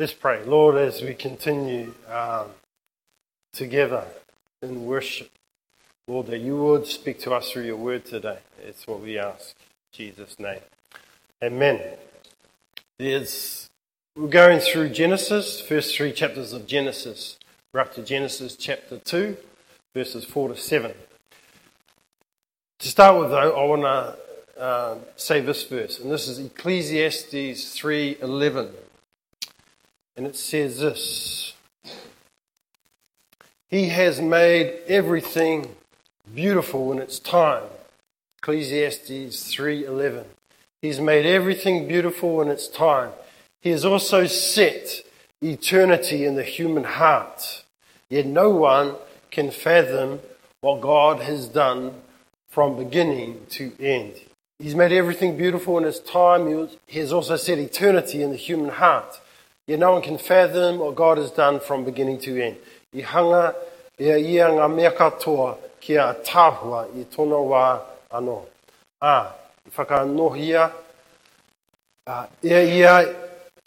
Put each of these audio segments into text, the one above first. Let's pray. Lord, as we continue together in worship, Lord, that you would speak to us through your word today. It's what we ask. In Jesus' name. Amen. We're going through Genesis, first three chapters of Genesis. We're up to Genesis chapter 2, verses 4-7. To start with, though, I want to say this verse, and this is Ecclesiastes 3:11. And it says this: He has made everything beautiful in its time. Ecclesiastes 3:11. He's made everything beautiful in its time. He has also set eternity in the human heart. Yet no one can fathom what God has done from beginning to end. He's made everything beautiful in its time. He has also set eternity in the human heart. Yet no one can fathom what God has done from beginning to end. I hanga e ia ngā mea katoa ki a tāhua I tōna wā anō. I whakanohia e ia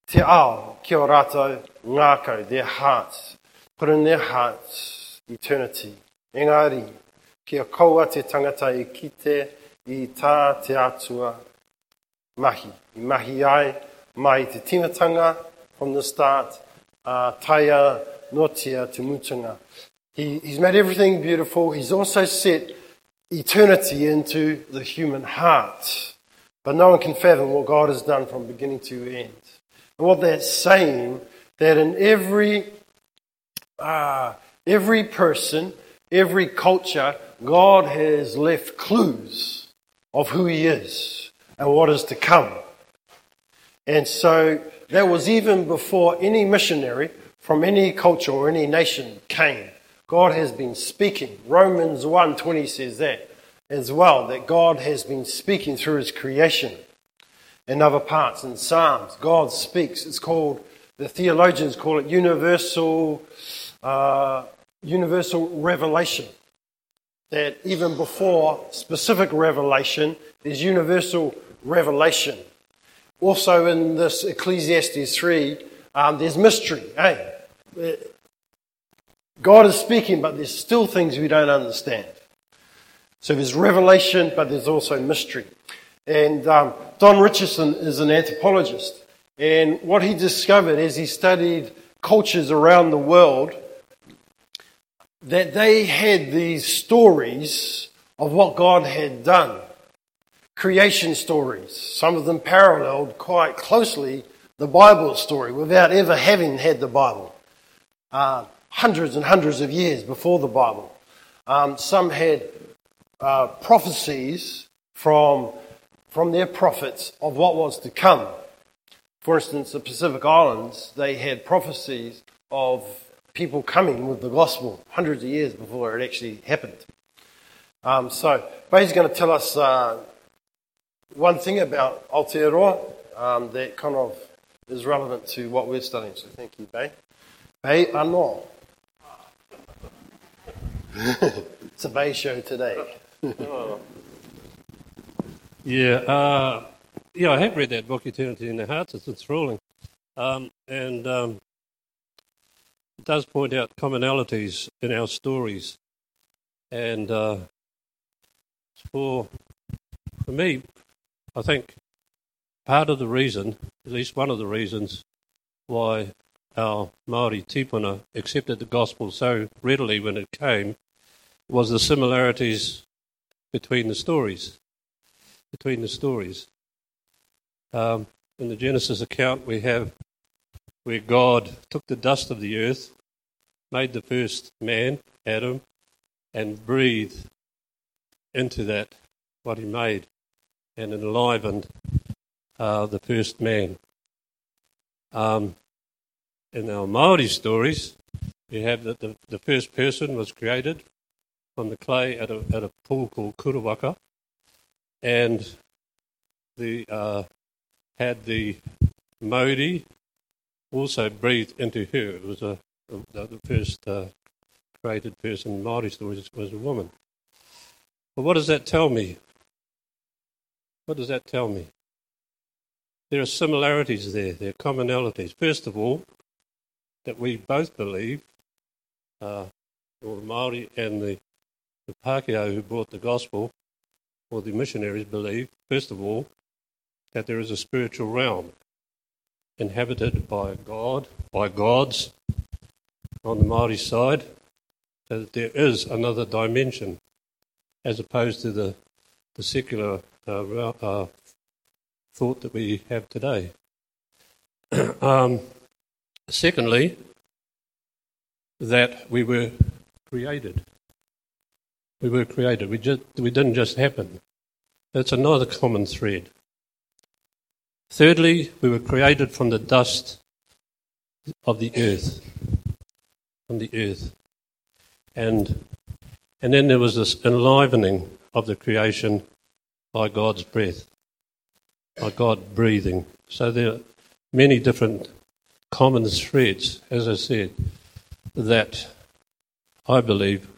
te ao ki o rātou ngākau, their hearts. Put in their hearts eternity. Engari, kia kaua te tangata e kite I tā te atua mahi. I mahi ai mai te tinatanga. From the start, taia notia te mutunga. He's made everything beautiful. He's also set eternity into the human heart. But no one can fathom what God has done from beginning to end. And what that's saying, that in every person, every culture, God has left clues of who he is and what is to come. And so that was even before any missionary from any culture or any nation came. God has been speaking. Romans 1:20 says that as well, that God has been speaking through his creation. In other parts, in Psalms, God speaks. It's called, the theologians call it universal revelation. That even before specific revelation, there's universal revelation. Also in this Ecclesiastes 3, there's mystery. God is speaking, but there's still things we don't understand. So there's revelation, but there's also mystery. And Don Richardson is an anthropologist. And what he discovered as he studied cultures around the world, that they had these stories of what God had done. Creation stories, some of them paralleled quite closely the Bible story without ever having had the Bible. Hundreds and hundreds of years before the Bible. Some had prophecies from their prophets of what was to come. For instance, the Pacific Islands, they had prophecies of people coming with the gospel hundreds of years before it actually happened. So, Ray's going to tell us one thing about Aotearoa that kind of is relevant to what we're studying. So thank you, Bay. Bay anō. It's a Bay show today. I have read that book, Eternity in the Hearts. It's enthralling. And it does point out commonalities in our stories. And for me, I think part of the reason, at least one of the reasons, why our Māori tipuna accepted the gospel so readily when it came was the similarities between the stories. In the Genesis account, we have where God took the dust of the earth, made the first man, Adam, and breathed into that what he made, and enlivened the first man. In our Māori stories, we have that the first person was created from the clay at a pool called Kuruwaka, and had the Māori also breathed into her. It was the first created person in Māori stories was a woman. But what does that tell me? There are similarities there. There are commonalities. First of all, that we both believe, or the Māori and the Pākehā who brought the gospel, or the missionaries believe, first of all, that there is a spiritual realm inhabited by God, by gods on the Māori side, so that there is another dimension as opposed to the secular thought that we have today. Secondly, that we were created. We were created. We didn't just happen. That's another common thread. Thirdly, we were created from the dust of the earth. From the earth. And then there was this enlivening of the creation by God's breath, by God breathing. So there are many different common threads, as I said, that I believe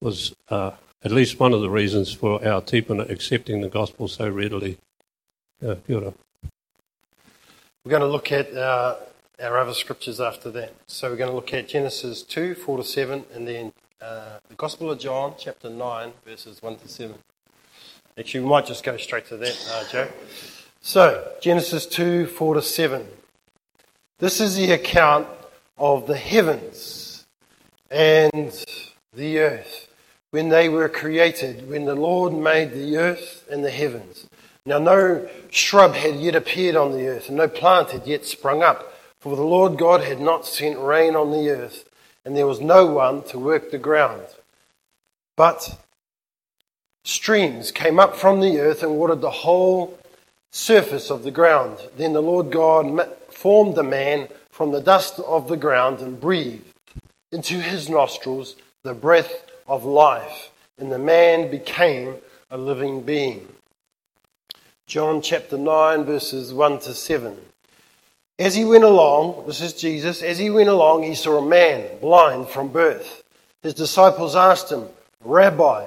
was at least one of the reasons for our tipuna accepting the gospel so readily. Kia ora. We're going to look at our other scriptures after that. So we're going to look at Genesis 2, 4 to 7, and then the Gospel of John, chapter 9, verses 1 to 7. Actually, we might just go straight to that, Joe. So, Genesis 2, 4 to 7. This is the account of the heavens and the earth, when they were created, when the Lord made the earth and the heavens. Now no shrub had yet appeared on the earth, and no plant had yet sprung up, for the Lord God had not sent rain on the earth, and there was no one to work the ground. But streams came up from the earth and watered the whole surface of the ground. Then the Lord God formed the man from the dust of the ground and breathed into his nostrils the breath of life, and the man became a living being. John chapter 9, verses 1 to 7. As he went along, this is Jesus, as he went along he saw a man blind from birth. His disciples asked him, "Rabbi,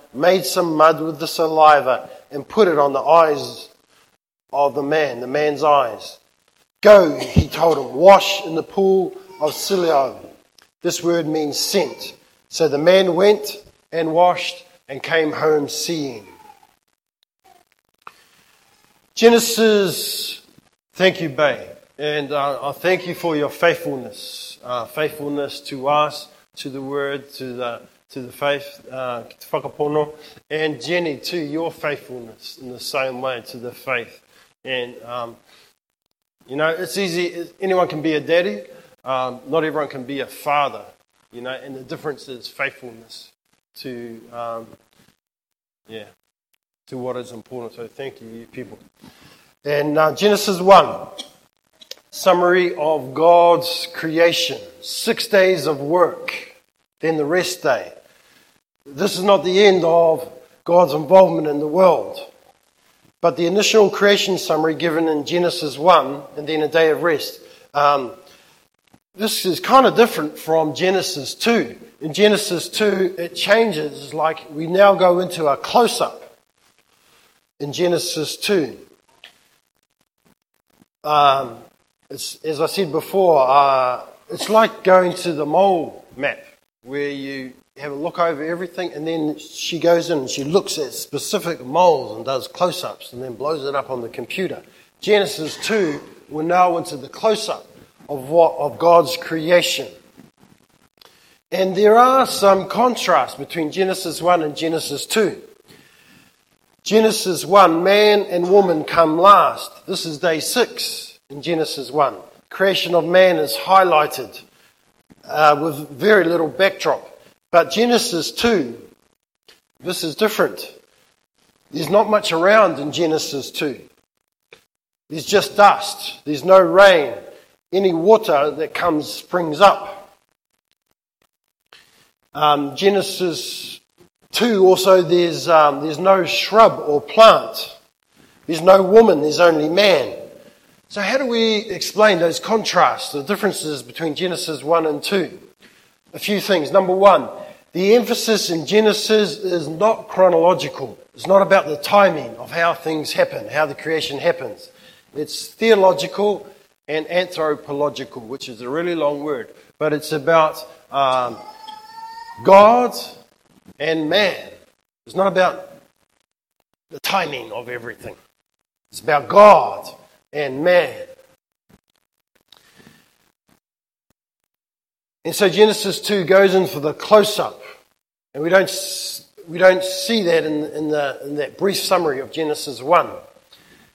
made some mud with the saliva, and put it on the eyes of the man's eyes. "Go," he told him, "wash in the pool of Siloam." This word means sent. So the man went and washed and came home seeing. Genesis, thank you, Bay. And I thank you for your faithfulness to us, to the word, to the faith, to whakapono. And Jenny, too, your faithfulness in the same way to the faith. And, you know, it's easy. Anyone can be a daddy. Not everyone can be a father. You know, and the difference is faithfulness to what is important. So thank you people. And Genesis 1, summary of God's creation. 6 days of work, then the rest day. This is not the end of God's involvement in the world, but the initial creation summary given in Genesis 1, and then a day of rest. This is kind of different from Genesis 2. In Genesis 2, it changes, like we now go into a close-up in Genesis 2. As I said before, it's like going to the mole map where you have a look over everything, and then she goes in and she looks at specific moles and does close-ups and then blows it up on the computer. Genesis 2, we're now into the close-up of God's creation. And there are some contrasts between Genesis 1 and Genesis 2. Genesis 1, man and woman come last. This is day 6 in Genesis 1. Creation of man is highlighted with very little backdrop. But Genesis 2, this is different. There's not much around in Genesis 2. There's just dust. There's no rain. Any water that comes springs up. Genesis 2 also, there's no shrub or plant. There's no woman, there's only man. So how do we explain those contrasts, the differences between Genesis 1 and 2? A few things. Number one, the emphasis in Genesis is not chronological. It's not about the timing of how things happen, how the creation happens. It's theological and anthropological, which is a really long word. But it's about God and man. It's not about the timing of everything. It's about God and man. And so Genesis 2 goes in for the close-up, and we don't see that in that brief summary of Genesis 1.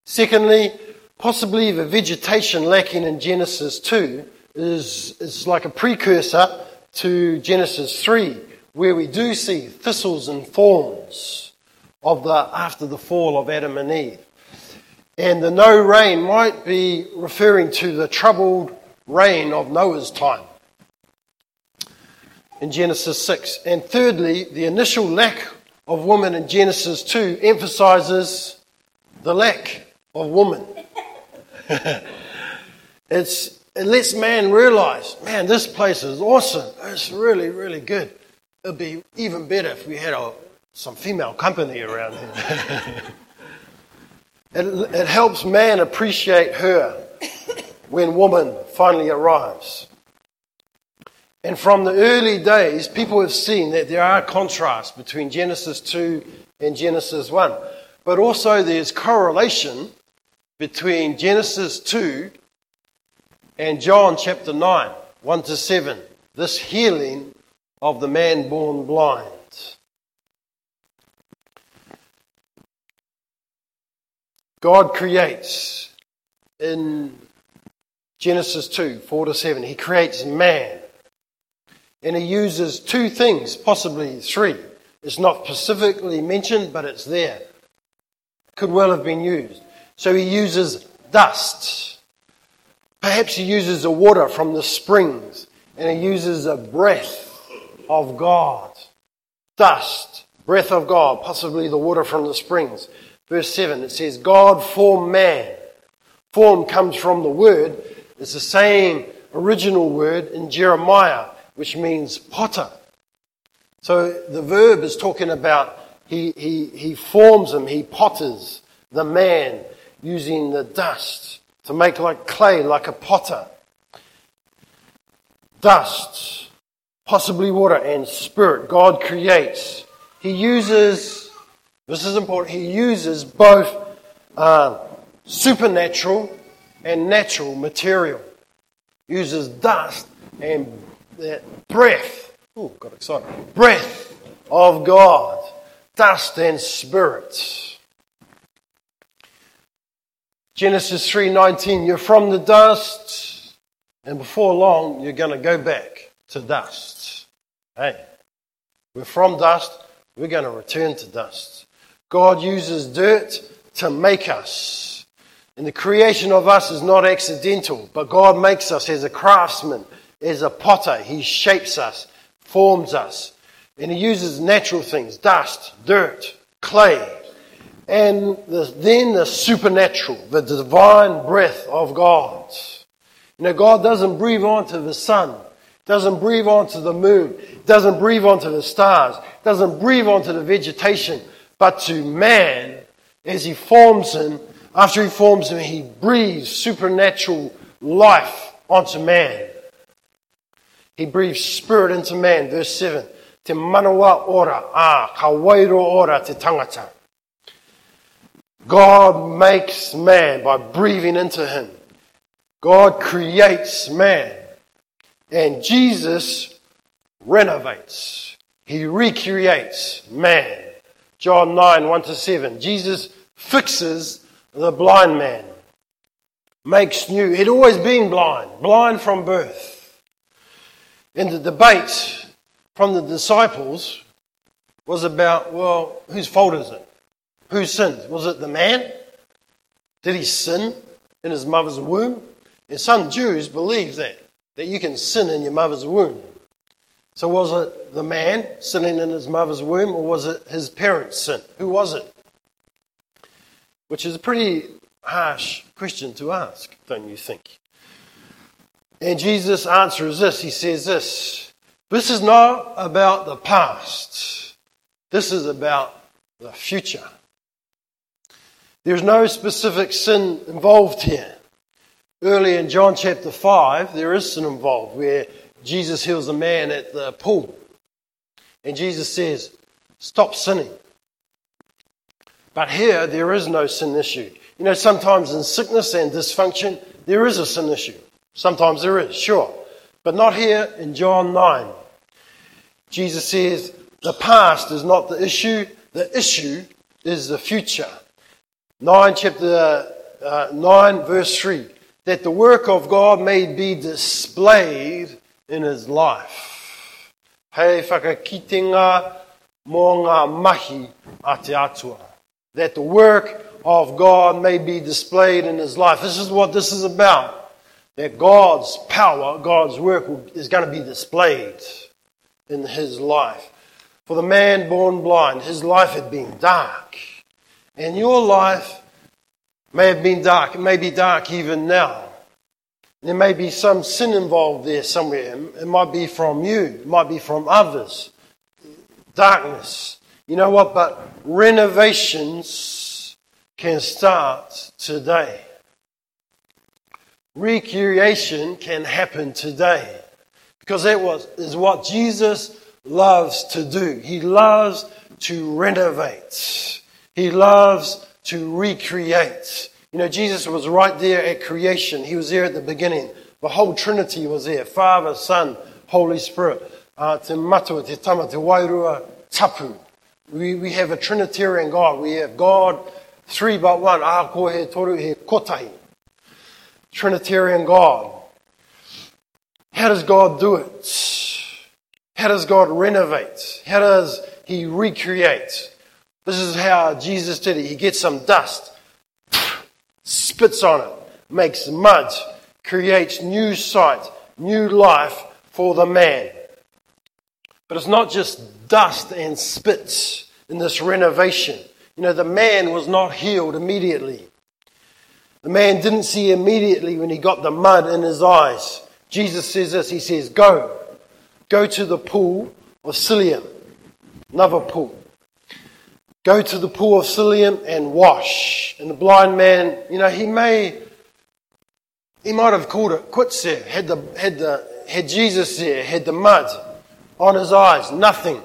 Secondly, possibly the vegetation lacking in Genesis 2 is like a precursor to Genesis 3, where we do see thistles and thorns after the fall of Adam and Eve. And the no rain might be referring to the troubled rain of Noah's time in Genesis 6. And thirdly, the initial lack of woman in Genesis 2 emphasizes the lack of woman. It lets man realize, man, this place is awesome. It's really, really good. It would be even better if we had some female company around here. It helps man appreciate her when woman finally arrives. And from the early days, people have seen that there are contrasts between Genesis 2 and Genesis 1. But also there's correlation between Genesis 2 and John chapter 9, 1-7, this healing of the man born blind. God creates in Genesis 2, 4-7, he creates man. And he uses two things, possibly three. It's not specifically mentioned, but it's there. Could well have been used. So he uses dust. Perhaps he uses the water from the springs. And he uses a breath of God. Dust, breath of God, possibly the water from the springs. Verse 7, it says, God formed man. Form comes from the word. It's the same original word in Jeremiah, which means potter. So the verb is talking about he forms him, he potters the man using the dust to make like clay, like a potter. Dust, possibly water, and spirit. God creates. He uses, this is important, he uses both supernatural and natural material. He uses dust and that breath, got excited. Breath of God, dust and spirit. Genesis 3:19, you're from the dust, and before long you're going to go back to dust. Hey, we're from dust, we're going to return to dust. God uses dirt to make us, and the creation of us is not accidental, but God makes us as a craftsman. As a potter, he shapes us, forms us. And he uses natural things, dust, dirt, clay. And then the supernatural, the divine breath of God. You know, God doesn't breathe onto the sun, doesn't breathe onto the moon, doesn't breathe onto the stars, doesn't breathe onto the vegetation, but to man, as he forms him, after he forms him, he breathes supernatural life onto man. He breathes spirit into man, verse 7. Te manawa ora, ka wairo ora te tangata. God makes man by breathing into him. God creates man. And Jesus renovates. He recreates man. John 9, 1-7. Jesus fixes the blind man. Makes new. He'd always been blind. Blind from birth. And the debate from the disciples was about, well, whose fault is it? Who sinned? Was it the man? Did he sin in his mother's womb? And some Jews believe that you can sin in your mother's womb. So was it the man sinning in his mother's womb, or was it his parents' sin? Who was it? Which is a pretty harsh question to ask, don't you think? And Jesus' answer is this. He says this: this is not about the past. This is about the future. There's no specific sin involved here. Early in John chapter 5, there is sin involved where Jesus heals a man at the pool. And Jesus says, stop sinning. But here, there is no sin issue. You know, sometimes in sickness and dysfunction, there is a sin issue. Sometimes there is, sure. But not here in John 9. Jesus says, the past is not the issue. The issue is the future. Chapter 9, verse 3. That the work of God may be displayed in his life. Hei whakakitenga mō ngā mahi a te atua. That the work of God may be displayed in his life. This is what this is about. That God's power, God's work is going to be displayed in his life. For the man born blind, his life had been dark. And your life may have been dark. It may be dark even now. There may be some sin involved there somewhere. It might be from you. It might be from others. Darkness. You know what? But renovations can start today. Recreation can happen today. Because that is what Jesus loves to do. He loves to renovate. He loves to recreate. You know, Jesus was right there at creation. He was there at the beginning. The whole Trinity was there. Father, Son, Holy Spirit. Te matua, te tama, te wairua, tapu. We have a Trinitarian God. We have God, three but one. A ko he toru he kotahi. Trinitarian God. How does God do it? How does God renovate? How does he recreate? This is how Jesus did it. He gets some dust, spits on it, makes mud, creates new sight, new life for the man. But it's not just dust and spits in this renovation. You know, the man was not healed immediately. The man didn't see immediately when he got the mud in his eyes. Jesus says this, he says, Go to the pool of Siloam, another pool. Go to the pool of Siloam and wash. And the blind man, you know, he might have called it quits there. Had Jesus there, had the mud on his eyes, nothing,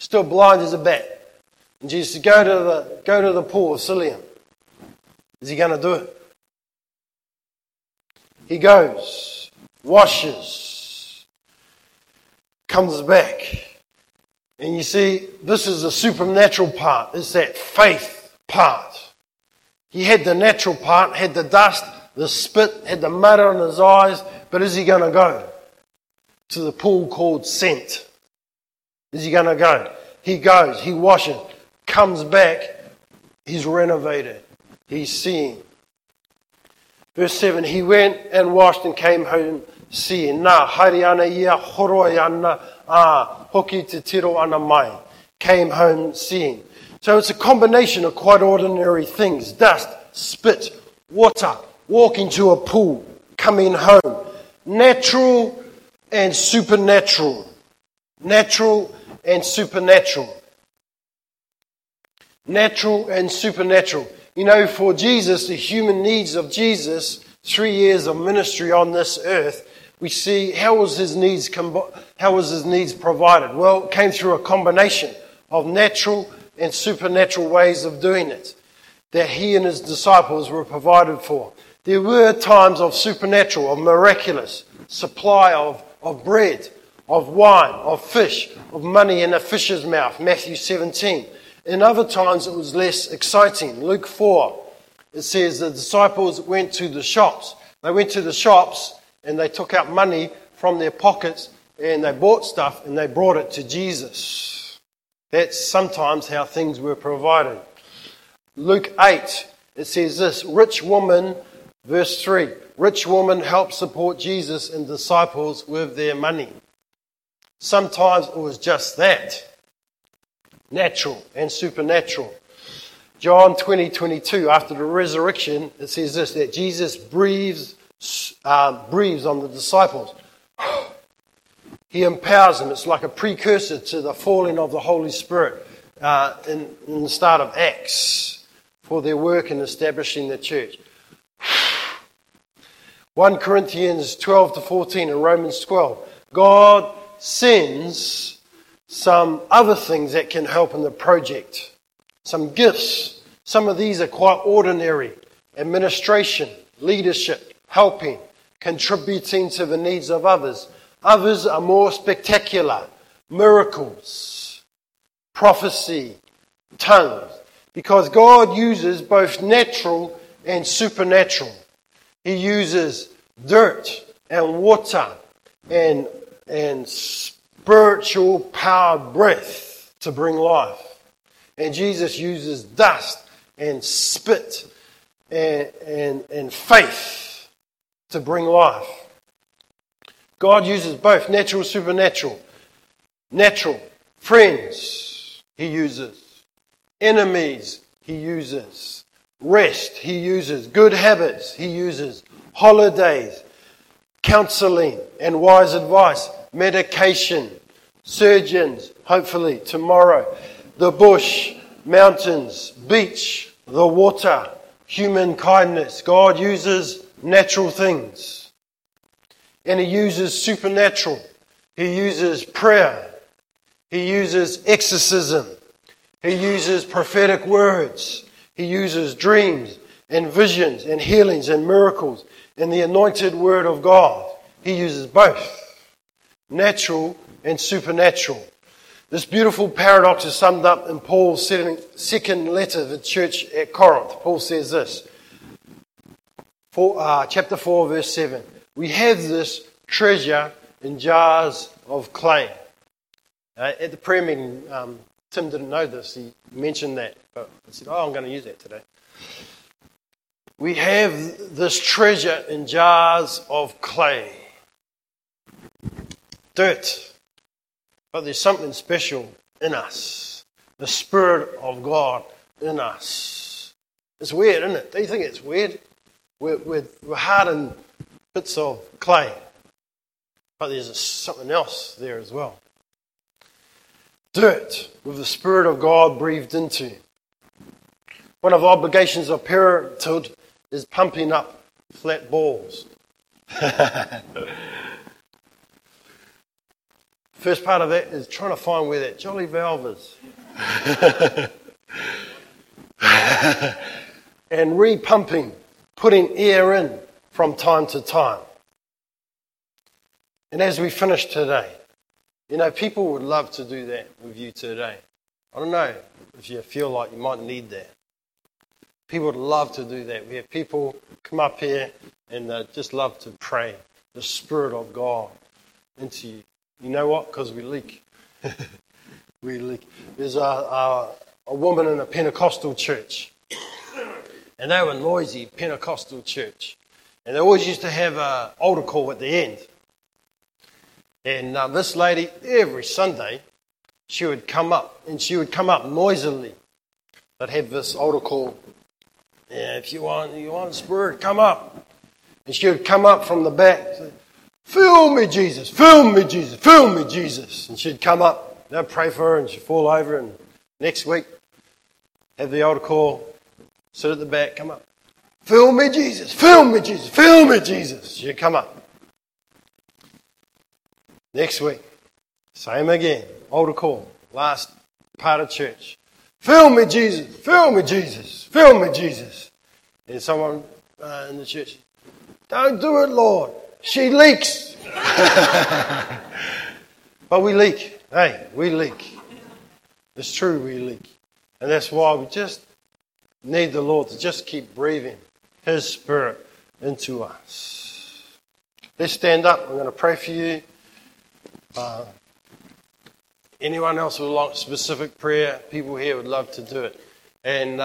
still blind as a bat. And Jesus said, go to the pool of Siloam. Is he going to do it? He goes, washes, comes back. And you see, this is the supernatural part. It's that faith part. He had the natural part, had the dust, the spit, had the mud on his eyes. But is he going to go to the pool called Siloam? Is he going to go? He goes, he washes, comes back, he's renovated, he's seeing. Verse 7, he went and washed and came home seeing. Nā, haere ana ia, horoi ana, hoki te tiro ana mai. Came home seeing. So it's a combination of quite ordinary things. Dust, spit, water, walking to a pool, coming home. Natural and supernatural. You know, for Jesus, the human needs of Jesus, 3 years of ministry on this earth, we see how was his needs provided? Well, it came through a combination of natural and supernatural ways of doing it that he and his disciples were provided for. There were times of supernatural, of miraculous supply of bread, of wine, of fish, of money in a fish's mouth, Matthew 17. In other times, it was less exciting. Luke 4, it says the disciples went to the shops. They went to the shops and they took out money from their pockets and they bought stuff and they brought it to Jesus. That's sometimes how things were provided. Luke 8, it says this, rich woman, verse 3, rich woman helped support Jesus and disciples with their money. Sometimes it was just that. Natural and supernatural. John 20:22, after the resurrection, it says this, that Jesus breathes on the disciples. He empowers them. It's like a precursor to the falling of the Holy Spirit in the start of Acts for their work in establishing the church. 1 Corinthians 12-14 and Romans 12. God sends some other things that can help in the project. Some gifts. Some of these are quite ordinary. Administration, leadership, helping, contributing to the needs of others. Others are more spectacular. Miracles, prophecy, tongues. Because God uses both natural and supernatural. He uses dirt and water and spiritual power breath to bring life. And Jesus uses dust and spit and faith to bring life. God uses both natural and supernatural. Natural, friends, he uses. Enemies, he uses. Rest, he uses. Good habits, he uses. Holidays, counseling and wise advice. Medication, surgeons, hopefully tomorrow, the bush, mountains, beach, the water, human kindness. God uses natural things. And he uses supernatural. He uses prayer. He uses exorcism. He uses prophetic words. He uses dreams and visions and healings and miracles and the anointed word of God. He uses both. Natural and supernatural. This beautiful paradox is summed up in Paul's second letter to the church at Corinth. Paul says this, chapter 4, verse 7. We have this treasure in jars of clay. At the prayer meeting, Tim didn't know this. He mentioned that. But he said, I'm going to use that today. We have this treasure in jars of clay. Dirt. But there's something special in us. The Spirit of God in us. It's weird, isn't it? Do you think it's weird? We're hardened bits of clay. But there's something else there as well. Dirt with the Spirit of God breathed into. One of the obligations of parenthood is pumping up flat balls. First part of that is trying to find where that jolly valve is. And repumping, putting air in from time to time. And as we finish today, people would love to do that with you today. I don't know if you feel like you might need that. People would love to do that. We have people come up here and they just love to pray the Spirit of God into you. You know what? Because we leak. There's a woman in a Pentecostal church. And they were a noisy Pentecostal church. And they always used to have an altar call at the end. And this lady, every Sunday, she would come up. And she would come up noisily. They'd have this altar call. Yeah, if you want the Spirit, come up. And she would come up from the back. Fill me, Jesus, fill me, Jesus, fill me, Jesus. And she'd come up, they'd pray for her and she'd fall over. And next week, have the altar call, sit at the back, come up. Fill me, Jesus, fill me, Jesus, fill me, Jesus. She'd come up. Next week, same again, altar call, last part of church. Fill me, Jesus, fill me, Jesus, fill me, Jesus. And someone in the church, don't do it, Lord. She leaks. But we leak. Hey, we leak. It's true, we leak. And that's why we just need the Lord to just keep breathing His Spirit into us. Let's stand up. I'm going to pray for you. Anyone else would like specific prayer, people here would love to do it. And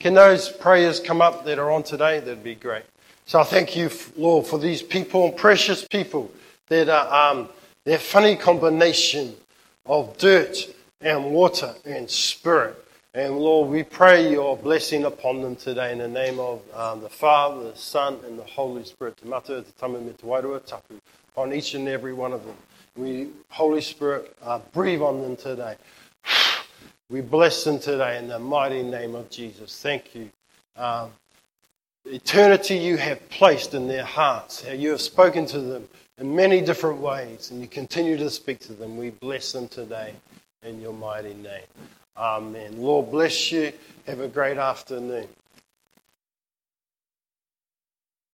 can those prayers come up that are on today? That'd be great. So I thank you, Lord, for these people, precious people that are That funny combination of dirt and water and spirit. And Lord, we pray your blessing upon them today in the name of the Father, the Son, and the Holy Spirit. Te matua, te tamu me te wairua, tapu, on each and every one of them. We, Holy Spirit, breathe on them today. We bless them today in the mighty name of Jesus. Thank you. Eternity you have placed in their hearts. How you have spoken to them in many different ways. And you continue to speak to them. We bless them today in your mighty name. Amen. Lord bless you. Have a great afternoon.